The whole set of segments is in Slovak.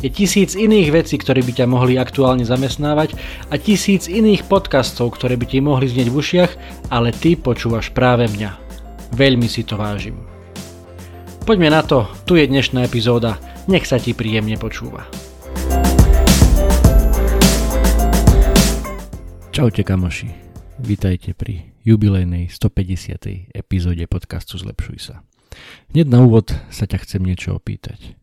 Je 1000 iných vecí, ktoré by ťa mohli aktuálne zamestnávať a 1000 iných podcastov, ktoré by ti mohli znieť v ušiach, ale ty počúvaš práve mňa. Veľmi si to vážim. Poďme na to, tu je dnešná epizóda, nech sa ti príjemne počúva. Čaute kamoši, vítajte pri jubilejnej 150. epizóde podcastu Zlepšuj sa. Hneď na úvod sa ťa chcem niečo opýtať.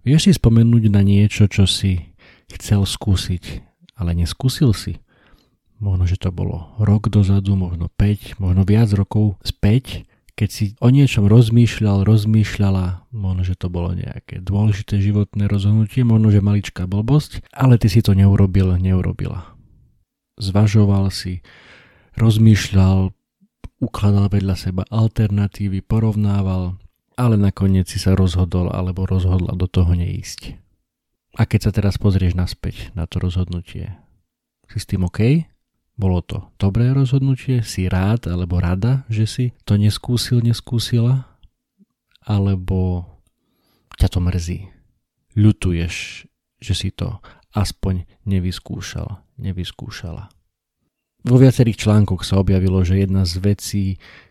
Vieš si spomenúť na niečo, čo si chcel skúsiť, ale neskúsil si? Možno, že to bolo rok dozadu, možno 5, možno viac rokov späť, keď si o niečom rozmýšľala, možno, že to bolo nejaké dôležité životné rozhodnutie, možno, že maličká blbosť, ale ty si to neurobila. Zvažoval si, rozmýšľal, ukladal vedľa seba alternatívy, porovnával, ale nakoniec si sa rozhodol alebo rozhodla do toho neísť. A keď sa teraz pozrieš naspäť na to rozhodnutie, si s tým OK? Bolo to dobré rozhodnutie? Si rád alebo rada, že si to neskúsila? Alebo ťa to mrzí? Ľutuješ, že si to aspoň nevyskúšala? Vo viacerých článkoch sa objavilo, že jedna z vecí,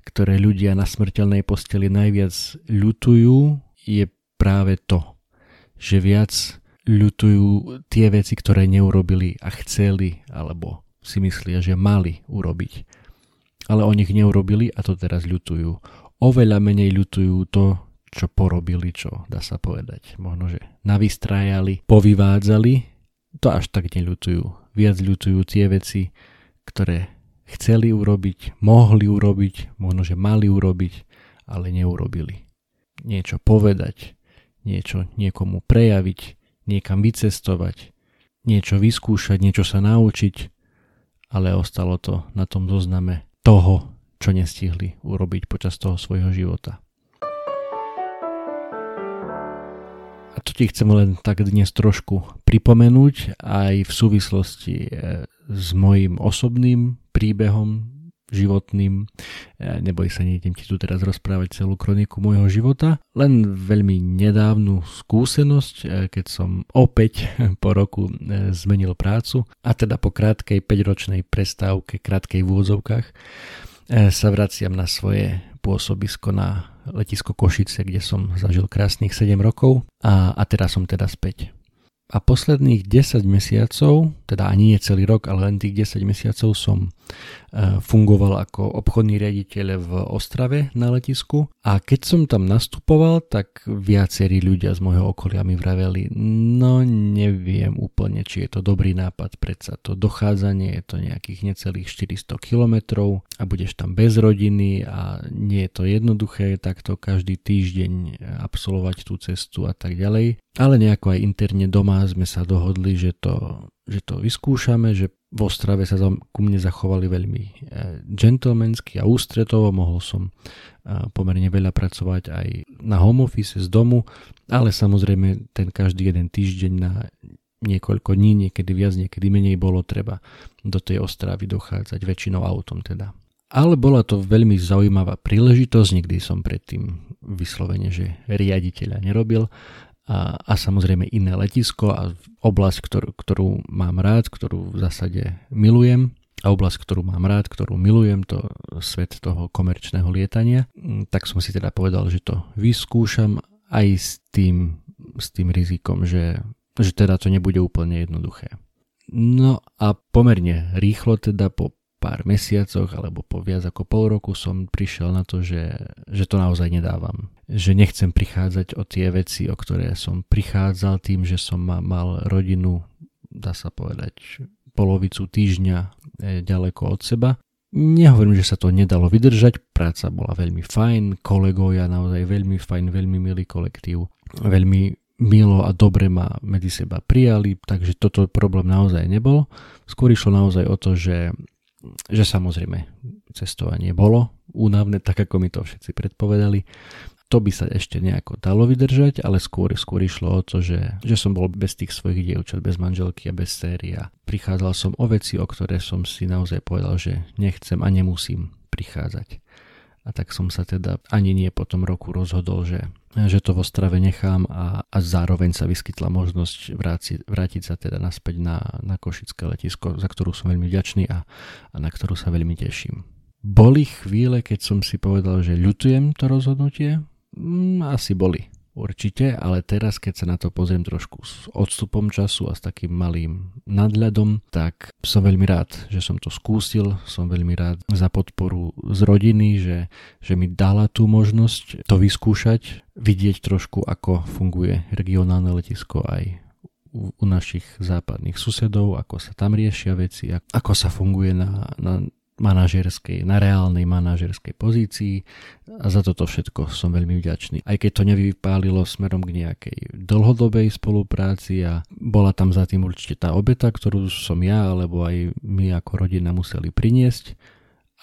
ktoré ľudia na smrteľnej posteli najviac ľutujú, je práve to, že viac ľutujú tie veci, ktoré neurobili a chceli, alebo si myslia, že mali urobiť. Ale o nich neurobili a to teraz ľutujú. Oveľa menej ľutujú to, čo porobili, čo dá sa povedať. Možno, že navystrájali, povyvádzali, to až tak neľutujú. Viac ľutujú tie veci, ktoré chceli urobiť, mohli urobiť, možno, že mali urobiť, ale neurobili. Niečo povedať, niečo niekomu prejaviť, niekam vycestovať, niečo vyskúšať, niečo sa naučiť, ale ostalo to na tom zozname toho, čo nestihli urobiť počas toho svojho života. A to ti chcem len tak dnes trošku pripomenúť aj v súvislosti s mojím osobným príbehom životným. Neboj sa, nejdem ti tu teraz rozprávať celú kroniku môjho života. Len veľmi nedávnu skúsenosť, keď som opäť po roku zmenil prácu a teda po krátkej 5-ročnej prestávke, krátkej v úvodzovkách, sa vraciam na svoje pôsobisko na letisko Košice, kde som zažil krásnych 7 rokov a teraz som teda späť. A posledných 10 mesiacov, teda ani nie celý rok, ale len tých 10 mesiacov som fungoval ako obchodný riaditeľ v Ostrave na letisku a keď som tam nastupoval, tak viacerí ľudia z môjho okolia mi vraveli, no neviem úplne, či je to dobrý nápad, predsa to dochádzanie je to nejakých necelých 400 kilometrov a budeš tam bez rodiny a nie je to jednoduché takto každý týždeň absolvovať tú cestu a tak ďalej, ale nejako aj interne doma sme sa dohodli, že to vyskúšame, že v Ostrave sa ku mne zachovali veľmi džentlmensky a ústretovo, mohol som pomerne veľa pracovať aj na home office z domu, ale samozrejme ten každý jeden týždeň na niekoľko dní, niekedy viac, niekedy menej bolo treba do tej Ostravy dochádzať, väčšinou autom teda. Ale bola to veľmi zaujímavá príležitosť, nikdy som predtým vyslovene, že riaditeľa nerobil, a samozrejme iné letisko a oblasť, ktorú mám rád, ktorú v zásade milujem a to svet toho komerčného lietania, tak som si teda povedal, že to vyskúšam aj s tým rizikom, že teda to nebude úplne jednoduché. No a pomerne rýchlo teda po pár mesiacoch alebo po viac ako pol roku som prišiel na to, že to naozaj nedávam. Že nechcem prichádzať o tie veci, o ktoré som prichádzal tým, že som mal rodinu, dá sa povedať, polovicu týždňa ďaleko od seba. Nehovorím, že sa to nedalo vydržať, práca bola veľmi fajn, kolegovia naozaj veľmi fajn, veľmi milý kolektív, veľmi milo a dobre ma medzi seba prijali, takže toto problém naozaj nebol. Skôr išlo naozaj o to, že že samozrejme cestovanie bolo únavné, tak ako mi to všetci predpovedali. To by sa ešte nejako dalo vydržať, ale skôr išlo o to, že som bol bez tých svojich dievčat, bez manželky a bez série. Prichádzal som o veci, o ktoré som si naozaj povedal, že nechcem a nemusím prichádzať. A tak som sa teda ani nie po tom roku rozhodol, že to v Ostrave nechám a zároveň sa vyskytla možnosť vrátiť sa teda naspäť na košické letisko, za ktorú som veľmi vďačný a na ktorú sa veľmi teším. Boli chvíle, keď som si povedal, že ľutujem to rozhodnutie? Asi boli, určite, ale teraz, keď sa na to pozriem trošku s odstupom času a s takým malým nadhľadom, tak som veľmi rád, že som to skúsil, som veľmi rád za podporu z rodiny, že mi dala tú možnosť to vyskúšať, vidieť trošku, ako funguje regionálne letisko aj u našich západných susedov, ako sa tam riešia veci, ako sa funguje na reálnej manažerskej pozícii a za toto všetko som veľmi vďačný. Aj keď to nevypálilo smerom k nejakej dlhodobej spolupráci a bola tam za tým určite tá obeta, ktorú som ja alebo aj my ako rodina museli priniesť,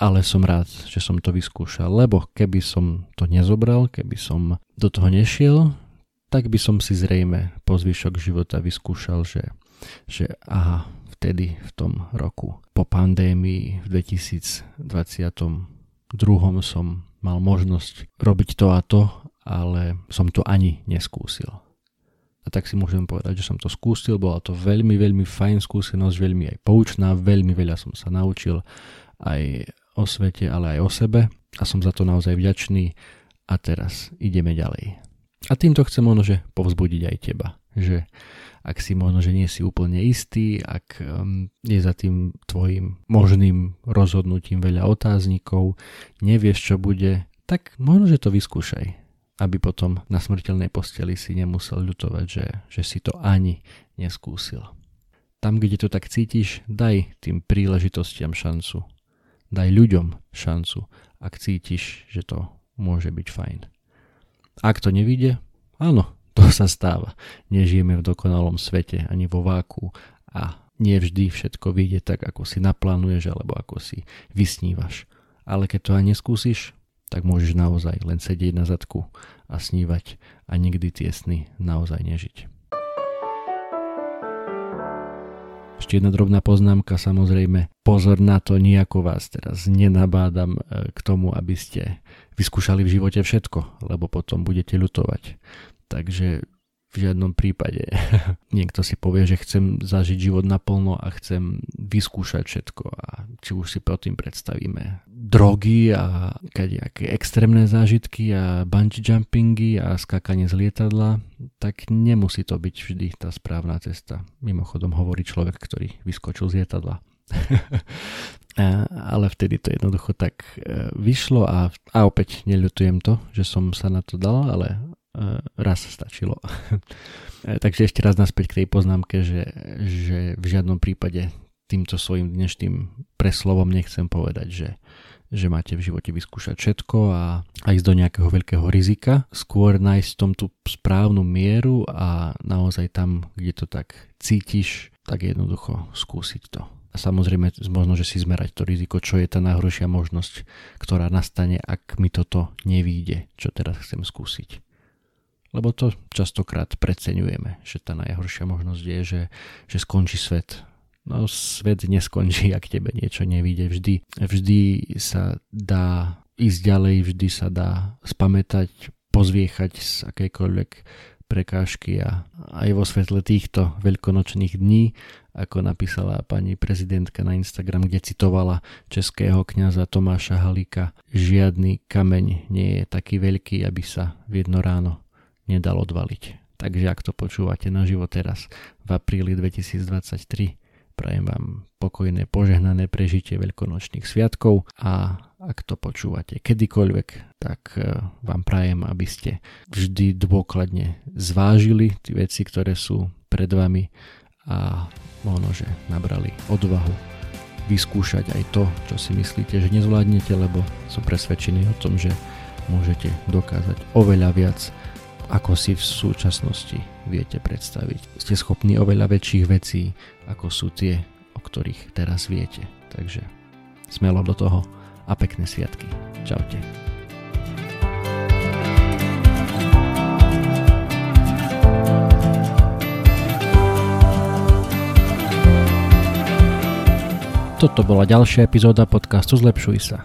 ale som rád, že som to vyskúšal, lebo keby som to nezobral, keby som do toho nešiel, tak by som si zrejme po zvyšok života vyskúšal, že aha, vtedy v tom roku po pandémii v 2022 som mal možnosť robiť to a to, ale som to ani neskúsil. A tak si môžem povedať, že som to skúsil, bola to veľmi, veľmi fajn skúsenosť, veľmi aj poučná, veľmi veľa som sa naučil aj o svete, ale aj o sebe a som za to naozaj vďačný a teraz ideme ďalej. A týmto chcem možnože povzbudiť aj teba, že ak si možno, že nie si úplne istý, ak je za tým tvojim možným rozhodnutím veľa otáznikov, nevieš, čo bude, tak možno, že to vyskúšaj, aby potom na smrteľnej posteli si nemusel ľutovať, že si to ani neskúsil. Tam, kde to tak cítiš, daj tým príležitostiam šancu. Daj ľuďom šancu, ak cítiš, že to môže byť fajn. Ak to nevíde, áno, to sa stáva. Nežijeme v dokonalom svete ani vo váku a nie vždy všetko vyjde tak, ako si naplánuješ alebo ako si vysnívaš. Ale keď to aj neskúsiš, tak môžeš naozaj len sedieť na zadku a snívať a nikdy tie sny naozaj nežiť. Ešte jedna drobná poznámka, samozrejme, pozor na to, nejako vás teraz nenabádam k tomu, aby ste vyskúšali v živote všetko, lebo potom budete ľutovať. Takže v žiadnom prípade niekto si povie, že chcem zažiť život naplno a chcem vyskúšať všetko a či už si pod tým predstavíme drogy a nejaké extrémne zážitky a bungee jumpingy a skákanie z lietadla, tak nemusí to byť vždy tá správna cesta. Mimochodom hovorí človek, ktorý vyskočil z lietadla. Ale vtedy to jednoducho tak vyšlo a opäť neľutujem to, že som sa na to dal, ale raz stačilo. Takže ešte raz naspäť k tej poznámke, že v žiadnom prípade týmto svojim dnešným preslovom nechcem povedať, že máte v živote vyskúšať všetko a ísť do nejakého veľkého rizika. Skôr nájsť v tom tú správnu mieru a naozaj tam, kde to tak cítiš, tak jednoducho skúsiť to. A samozrejme možno, že si zmerať to riziko, čo je tá najhoršia možnosť, ktorá nastane, ak mi toto nevyjde, čo teraz chcem skúsiť. Lebo to častokrát preceňujeme, že tá najhoršia možnosť je, že skončí svet. No svet neskončí, ak tebe niečo nevyjde. Vždy sa dá ísť ďalej, vždy sa dá spamätať, pozviechať z akejkoľvek prekážky a aj vo svetle týchto veľkonočných dní, ako napísala pani prezidentka na Instagram, kde citovala českého kňaza Tomáša Halíka, žiadny kameň nie je taký veľký, aby sa v jedno ráno nedal odvaliť. Takže ak to počúvate naživo teraz v apríli 2023, prajem vám pokojné, požehnané prežitie veľkonočných sviatkov a ak to počúvate kedykoľvek, tak vám prajem, aby ste vždy dôkladne zvážili tie veci, ktoré sú pred vami a možno, že nabrali odvahu vyskúšať aj to, čo si myslíte, že nezvládnete, lebo som presvedčený o tom, že môžete dokázať oveľa viac, ako si v súčasnosti viete predstaviť. Ste schopní oveľa väčších vecí, ako sú tie, o ktorých teraz viete. Takže Smelo do toho a pekné sviatky. Čaute. Toto bola ďalšia epizóda podcastu Zlepšuj sa.